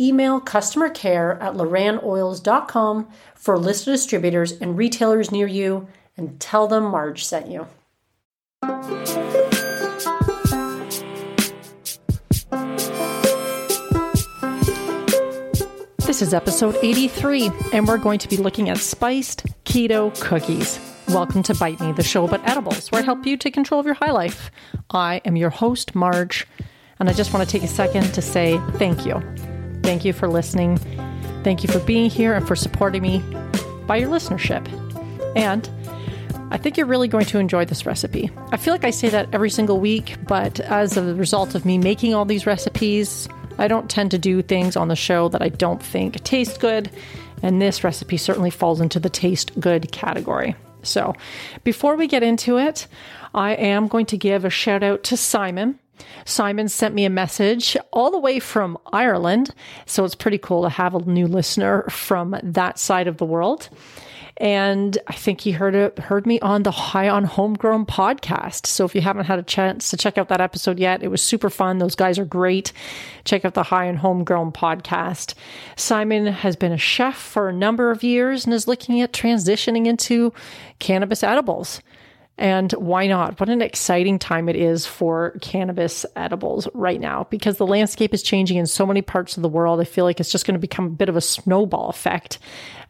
email customercare@LorAnnOils.com for a list of distributors and retailers near you and tell them Marge sent you. This is episode 83, and we're going to be looking at spiced keto cookies. Welcome to Bite Me, the show about edibles, where I help you take control of your high life. I am your host, Marge, and I just want to take a second to say thank you. Thank you for listening. Thank you for being here and for supporting me by your listenership. And I think you're really going to enjoy this recipe. I feel like I say that every single week, but as a result of me making all these recipes, I don't tend to do things on the show that I don't think taste good. And this recipe certainly falls into the taste good category. So before we get into it, I am going to give a shout out to Simon. Simon sent me a message all the way from Ireland. So it's pretty cool to have a new listener from that side of the world. And I think he heard me on the High on Homegrown podcast. So if you haven't had a chance to check out that episode yet, it was super fun. Those guys are great. Check out the High on Homegrown podcast. Simon has been a chef for a number of years and is looking at transitioning into cannabis edibles. And why not? What an exciting time it is for cannabis edibles right now, because the landscape is changing in so many parts of the world. I feel like it's just going to become a bit of a snowball effect.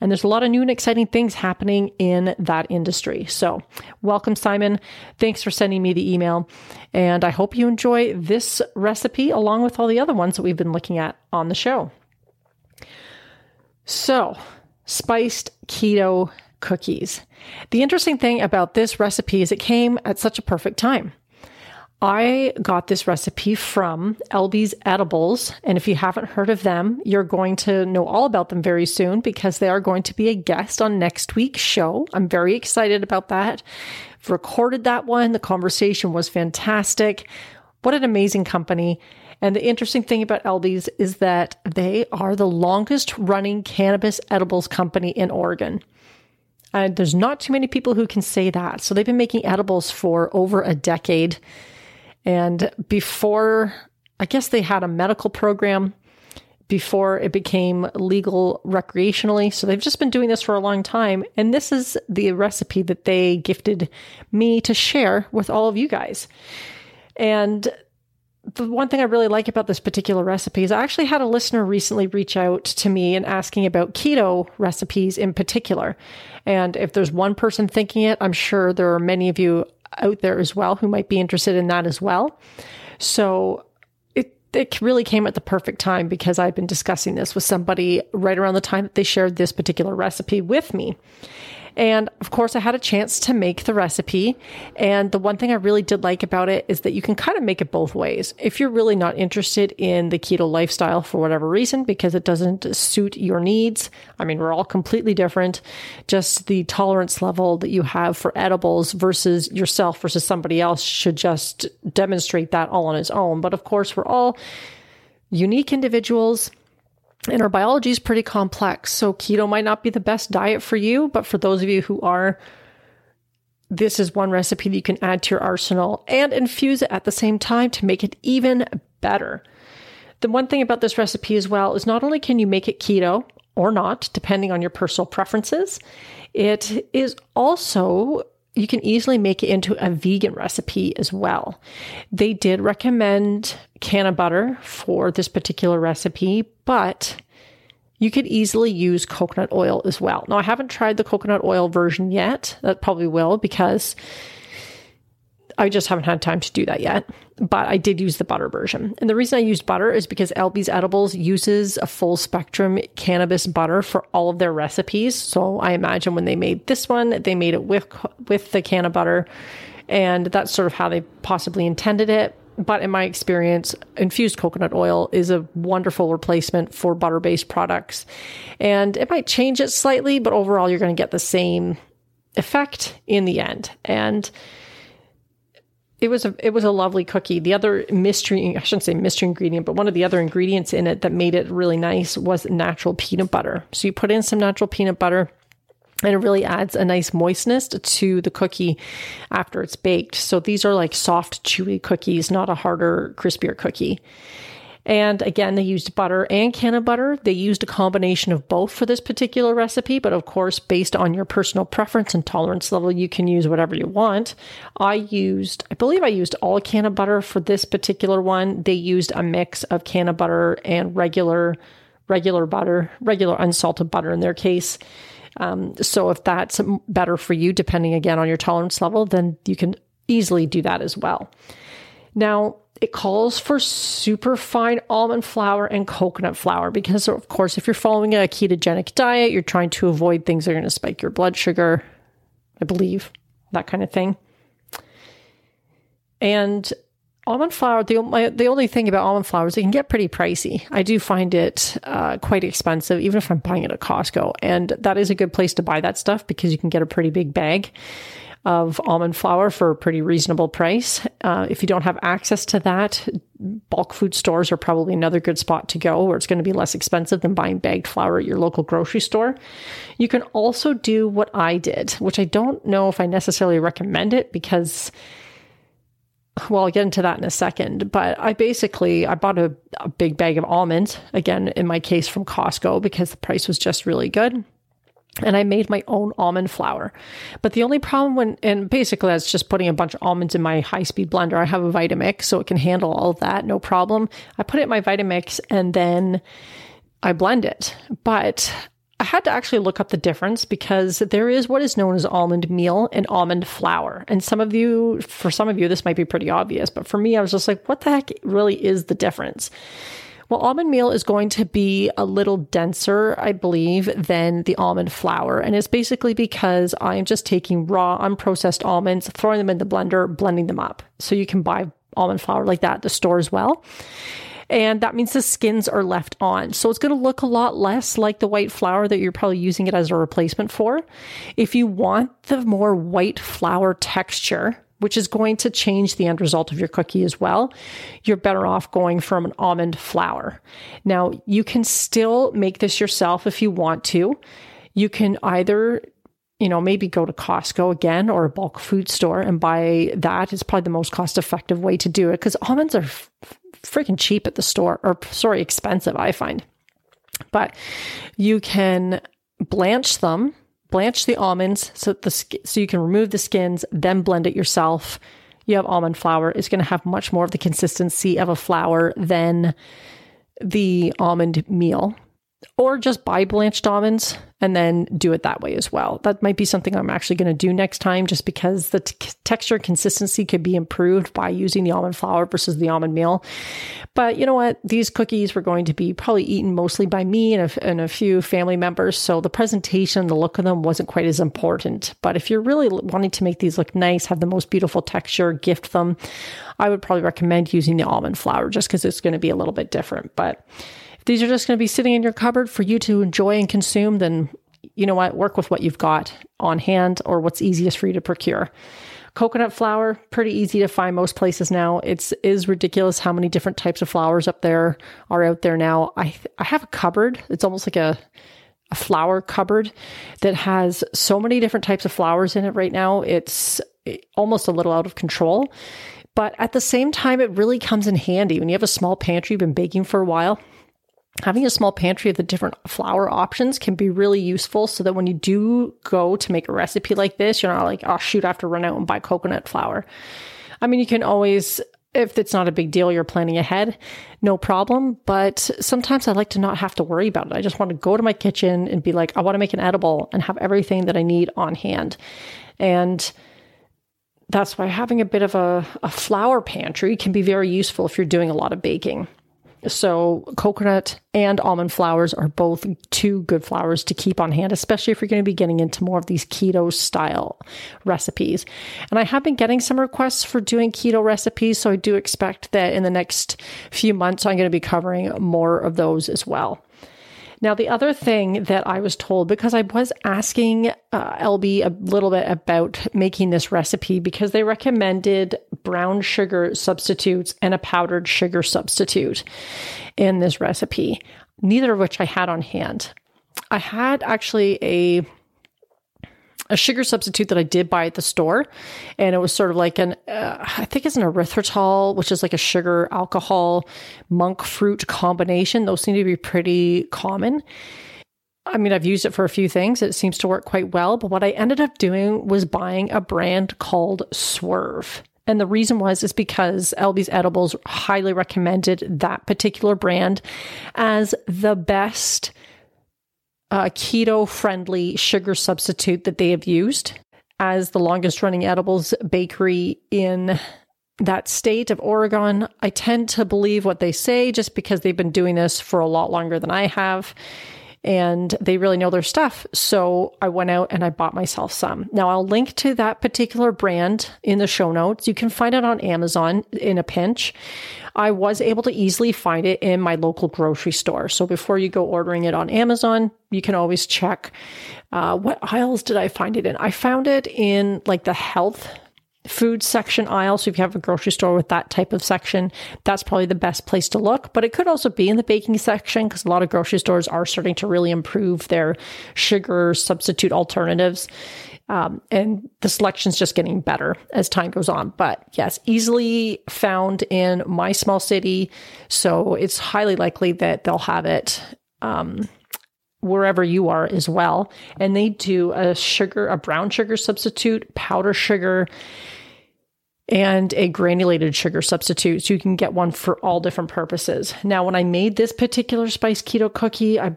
And there's a lot of new and exciting things happening in that industry. So welcome, Simon. Thanks for sending me the email. And I hope you enjoy this recipe along with all the other ones that we've been looking at on the show. So, spiced keto cookies. The interesting thing about this recipe is it came at such a perfect time. I got this recipe from Elby's Edibles, and if you haven't heard of them, you're going to know all about them very soon because they are going to be a guest on next week's show. I'm very excited about that. I've recorded that one. The conversation was fantastic. What an amazing company. And the interesting thing about Elby's is that they are the longest running cannabis edibles company in Oregon. And there's not too many people who can say that. So they've been making edibles for over a decade. And before, I guess they had a medical program before it became legal recreationally. So they've just been doing this for a long time. And this is the recipe that they gifted me to share with all of you guys. And the one thing I really like about this particular recipe is I actually had a listener recently reach out to me and asking about keto recipes in particular. And if there's one person thinking it, I'm sure there are many of you out there as well who might be interested in that as well. So it really came at the perfect time because I've been discussing this with somebody right around the time that they shared this particular recipe with me. And of course, I had a chance to make the recipe. And the one thing I really did like about it is that you can kind of make it both ways. If you're really not interested in the keto lifestyle for whatever reason, because it doesn't suit your needs. I mean, we're all completely different. Just the tolerance level that you have for edibles versus yourself versus somebody else should just demonstrate that all on its own. But of course, we're all unique individuals. And our biology is pretty complex, so keto might not be the best diet for you, but for those of you who are, this is one recipe that you can add to your arsenal and infuse it at the same time to make it even better. The one thing about this recipe as well is not only can you make it keto or not, depending on your personal preferences, it is also, you can easily make it into a vegan recipe as well. They did recommend canna butter for this particular recipe, but you could easily use coconut oil as well. Now, I haven't tried the coconut oil version yet. That probably will because I just haven't had time to do that yet. But I did use the butter version. And the reason I used butter is because Elby's Edibles uses a full spectrum cannabis butter for all of their recipes. So I imagine when they made this one, they made it with the canna butter. And that's sort of how they possibly intended it. But in my experience, infused coconut oil is a wonderful replacement for butter-based products. And it might change it slightly, but overall, you're going to get the same effect in the end. And it was a lovely cookie. The other mystery, I shouldn't say mystery ingredient, but one of the other ingredients in it that made it really nice was natural peanut butter. So you put in some natural peanut butter, and it really adds a nice moistness to the cookie after it's baked. So these are like soft, chewy cookies, not a harder, crispier cookie. And again, they used butter and canned butter. They used a combination of both for this particular recipe. But of course, based on your personal preference and tolerance level, you can use whatever you want. I believe I used all canned butter for this particular one. They used a mix of canned butter and regular unsalted butter in their case. So if that's better for you, depending again on your tolerance level, then you can easily do that as well. Now, it calls for super fine almond flour and coconut flour because, of course, if you're following a ketogenic diet, you're trying to avoid things that are going to spike your blood sugar, I believe, that kind of thing. And almond flour, the only thing about almond flour is it can get pretty pricey. I do find it quite expensive, even if I'm buying it at Costco. And that is a good place to buy that stuff because you can get a pretty big bag of almond flour for a pretty reasonable price. If you don't have access to that, bulk food stores are probably another good spot to go where it's going to be less expensive than buying bagged flour at your local grocery store. You can also do what I did, which I don't know if I necessarily recommend it because, well, I'll get into that in a second, but I bought a big bag of almonds, again, in my case from Costco because the price was just really good. And I made my own almond flour. But the only problem and basically that's just putting a bunch of almonds in my high-speed blender. I have a Vitamix, so it can handle all of that, no problem. I put it in my Vitamix and then I blend it. But I had to actually look up the difference because there is what is known as almond meal and almond flour. And for some of you, this might be pretty obvious, but for me, I was just like, what the heck really is the difference? Well, almond meal is going to be a little denser, I believe, than the almond flour. And it's basically because I'm just taking raw, unprocessed almonds, throwing them in the blender, blending them up. So you can buy almond flour like that at the store as well. And that means the skins are left on. So it's going to look a lot less like the white flour that you're probably using it as a replacement for. If you want the more white flour texture, which is going to change the end result of your cookie as well, you're better off going from an almond flour. Now, you can still make this yourself if you want to. You can either, maybe go to Costco again or a bulk food store and buy that. It's probably the most cost-effective way to do it because almonds are freaking cheap at the store, or sorry, expensive, I find. But you can blanch them. Blanch the almonds so you can remove the skins, then blend it yourself. You have almond flour. It's going to have much more of the consistency of a flour than the almond meal. Or just buy blanched almonds and then do it that way as well. That might be something I'm actually going to do next time just because the texture and consistency could be improved by using the almond flour versus the almond meal. But you know what? These cookies were going to be probably eaten mostly by me and a few family members. So the presentation, the look of them wasn't quite as important. But if you're really wanting to make these look nice, have the most beautiful texture, gift them, I would probably recommend using the almond flour just because it's going to be a little bit different. But if these are just going to be sitting in your cupboard for you to enjoy and consume, then you know what? Work with what you've got on hand or what's easiest for you to procure. Coconut flour, pretty easy to find most places now. It is ridiculous how many different types of flours are out there now. I have a cupboard. It's almost like a flour cupboard that has so many different types of flours in it right now. It's almost a little out of control. But at the same time, it really comes in handy. When you have a small pantry, you've been baking for a while, having a small pantry of the different flour options can be really useful so that when you do go to make a recipe like this, you're not like, oh, shoot, I have to run out and buy coconut flour. I mean, you can always, if it's not a big deal, you're planning ahead, no problem. But sometimes I like to not have to worry about it. I just want to go to my kitchen and be like, I want to make an edible and have everything that I need on hand. And that's why having a bit of a flour pantry can be very useful if you're doing a lot of baking. So coconut and almond flours are both two good flours to keep on hand, especially if you're going to be getting into more of these keto style recipes. And I have been getting some requests for doing keto recipes. So I do expect that in the next few months, I'm going to be covering more of those as well. Now, the other thing that I was told, because I was asking Elby a little bit about making this recipe, because they recommended brown sugar substitutes and a powdered sugar substitute in this recipe, neither of which I had on hand. I had actually a sugar substitute that I did buy at the store, and it was sort of like I think it's an erythritol, which is like a sugar alcohol monk fruit combination. Those seem to be pretty common. I mean, I've used it for a few things. It seems to work quite well. But what I ended up doing was buying a brand called Swerve. And the reason was is because Elby's Edibles highly recommended that particular brand as the best keto-friendly sugar substitute that they have used, as the longest-running edibles bakery in that state of Oregon. I tend to believe what they say just because they've been doing this for a lot longer than I have, and they really know their stuff. So I went out and I bought myself some. Now, I'll link to that particular brand in the show notes. You can find it on Amazon in a pinch. I was able to easily find it in my local grocery store. So before you go ordering it on Amazon, you can always check. What aisles did I find it in? I found it in like the health food section aisle. So if you have a grocery store with that type of section, that's probably the best place to look. But it could also be in the baking section, because a lot of grocery stores are starting to really improve their sugar substitute alternatives. And the selection's just getting better as time goes on. But yes, easily found in my small city. So it's highly likely that they'll have it wherever you are as well. And they do a brown sugar substitute, powder sugar, and a granulated sugar substitute. So you can get one for all different purposes. Now, when I made this particular spice keto cookie, I'm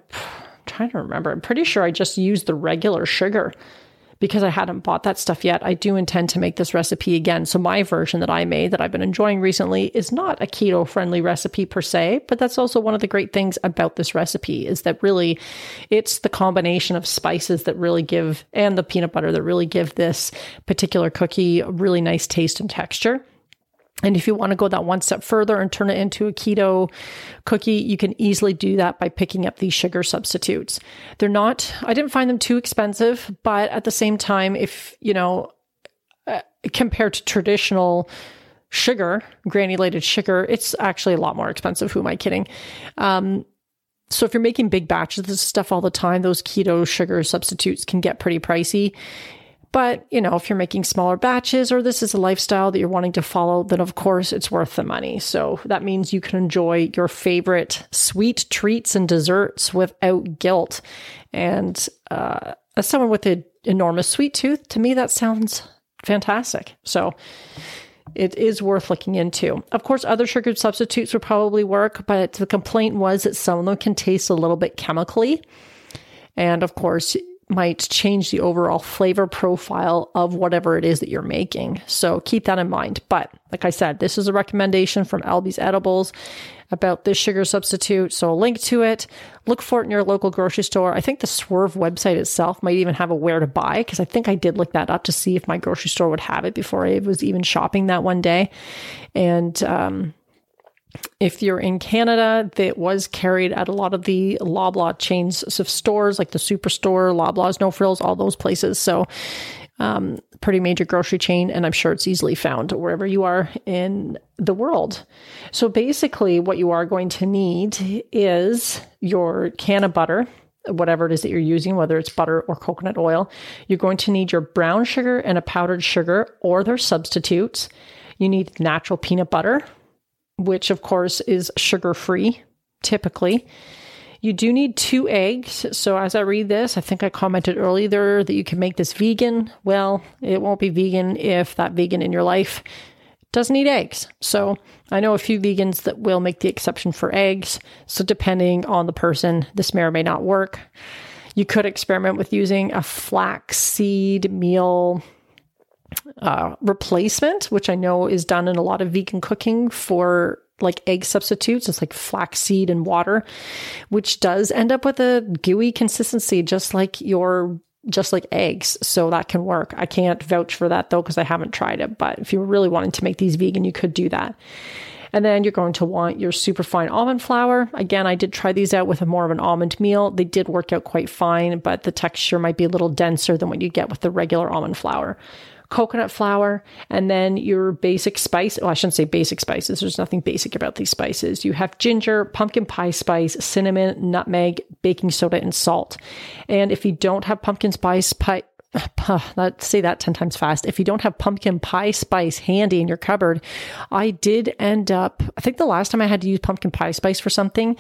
trying to remember. I'm pretty sure I just used the regular sugar because I hadn't bought that stuff yet. I do intend to make this recipe again. So my version that I made that I've been enjoying recently is not a keto-friendly recipe per se, but that's also one of the great things about this recipe is that really it's the combination of spices that really give, and the peanut butter that really give this particular cookie a really nice taste and texture. And if you want to go that one step further and turn it into a keto cookie, you can easily do that by picking up these sugar substitutes. I didn't find them too expensive, but at the same time, if, compared to traditional sugar, granulated sugar, it's actually a lot more expensive. Who am I kidding? So if you're making big batches of this stuff all the time, those keto sugar substitutes can get pretty pricey. But, if you're making smaller batches or this is a lifestyle that you're wanting to follow, then of course it's worth the money. So that means you can enjoy your favorite sweet treats and desserts without guilt. And as someone with an enormous sweet tooth, to me that sounds fantastic. So it is worth looking into. Of course, other sugar substitutes would probably work, but the complaint was that some of them can taste a little bit chemically. And of course, might change the overall flavor profile of whatever it is that you're making. So keep that in mind. But like I said, this is a recommendation from Elby's Edibles about this sugar substitute. So a link to it. Look for it in your local grocery store. I think the Swerve website itself might even have a where to buy, because I think I did look that up to see if my grocery store would have it before I was even shopping that one day. And if you're in Canada, that was carried at a lot of the Loblaw chains of stores, like the Superstore, Loblaws, No Frills, all those places. So pretty major grocery chain, and I'm sure it's easily found wherever you are in the world. So basically what you are going to need is your can of butter, whatever it is that you're using, whether it's butter or coconut oil. You're going to need your brown sugar and a powdered sugar or their substitutes. You need natural peanut butter, which of course is sugar-free, typically. You do need 2 eggs. So as I read this, I think I commented earlier that you can make this vegan. Well, it won't be vegan if that vegan in your life doesn't eat eggs. So I know a few vegans that will make the exception for eggs. So depending on the person, this may or may not work. You could experiment with using a flaxseed meal replacement, which I know is done in a lot of vegan cooking for like egg substitutes. It's like flaxseed and water, which does end up with a gooey consistency, just like eggs. So that can work. I can't vouch for that though, because I haven't tried it, but if you were really wanting to make these vegan, you could do that. And then you're going to want your superfine almond flour. Again, I did try these out with a more of an almond meal. They did work out quite fine, but the texture might be a little denser than what you get with the regular almond flour. Coconut flour, and then your basic spice. Oh, I shouldn't say basic spices. There's nothing basic about these spices. You have ginger, pumpkin pie spice, cinnamon, nutmeg, baking soda, and salt. And if you don't have pumpkin spice pie, let's say that 10 times fast. If you don't have pumpkin pie spice handy in your cupboard, I did end up, I think the last time I had to use pumpkin pie spice for something,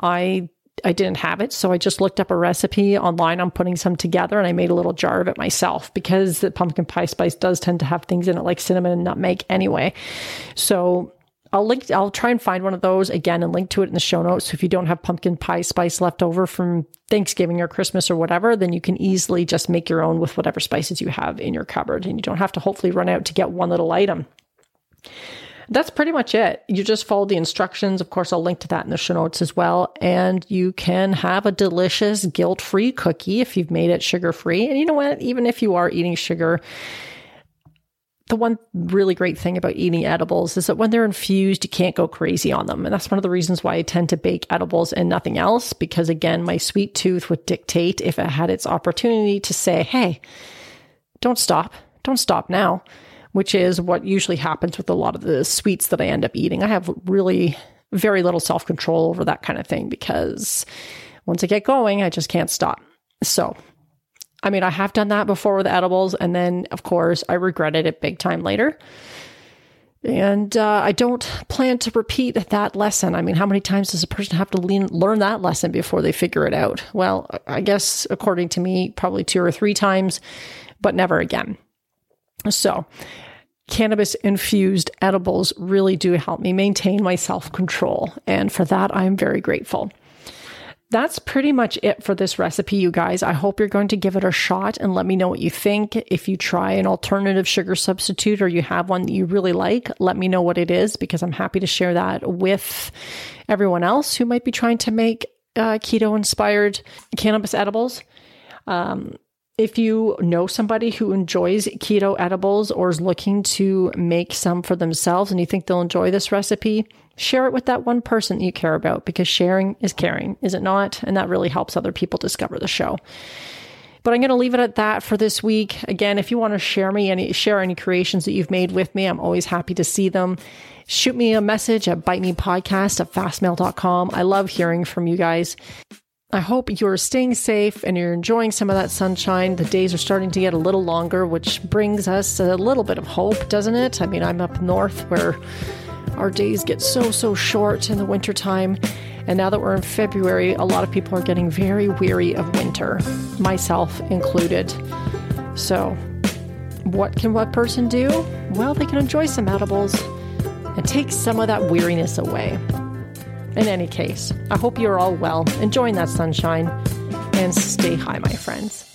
I didn't have it. So I just looked up a recipe online on putting some together and I made a little jar of it myself, because the pumpkin pie spice does tend to have things in it like cinnamon and nutmeg anyway. So I'll try and find one of those again and link to it in the show notes. So if you don't have pumpkin pie spice left over from Thanksgiving or Christmas or whatever, then you can easily just make your own with whatever spices you have in your cupboard, and you don't have to hopefully run out to get one little item. That's pretty much it. You just follow the instructions. Of course, I'll link to that in the show notes as well. And you can have a delicious guilt-free cookie if you've made it sugar-free. And you know what? Even if you are eating sugar, the one really great thing about eating edibles is that when they're infused, you can't go crazy on them. And that's one of the reasons why I tend to bake edibles and nothing else, because again, my sweet tooth would dictate if it had its opportunity to say, hey, don't stop now, which is what usually happens with a lot of the sweets that I end up eating. I have really very little self-control over that kind of thing, because once I get going, I just can't stop. So I mean, I have done that before with edibles, and then, of course, I regretted it big time later. And I don't plan to repeat that lesson. I mean, how many times does a person have to learn that lesson before they figure it out? Well, I guess, according to me, probably 2 or 3 times, but never again. So cannabis-infused edibles really do help me maintain my self-control, and for that, I am very grateful. That's pretty much it for this recipe, you guys. I hope you're going to give it a shot and let me know what you think. If you try an alternative sugar substitute or you have one that you really like, let me know what it is, because I'm happy to share that with everyone else who might be trying to make keto-inspired cannabis edibles. If you know somebody who enjoys keto edibles or is looking to make some for themselves and you think they'll enjoy this recipe, share it with that one person you care about, because sharing is caring, is it not? And that really helps other people discover the show. But I'm going to leave it at that for this week. Again, if you want to share any creations that you've made with me, I'm always happy to see them. Shoot me a message at bitemepodcast@fastmail.com. I love hearing from you guys. I hope you're staying safe and you're enjoying some of that sunshine. The days are starting to get a little longer, which brings us a little bit of hope, doesn't it? I mean, I'm up north where our days get so short in the wintertime. And now that we're in February, a lot of people are getting very weary of winter, myself included. So what can one person do? Well, they can enjoy some edibles and take some of that weariness away. In any case, I hope you're all well, enjoying that sunshine, and stay high, my friends.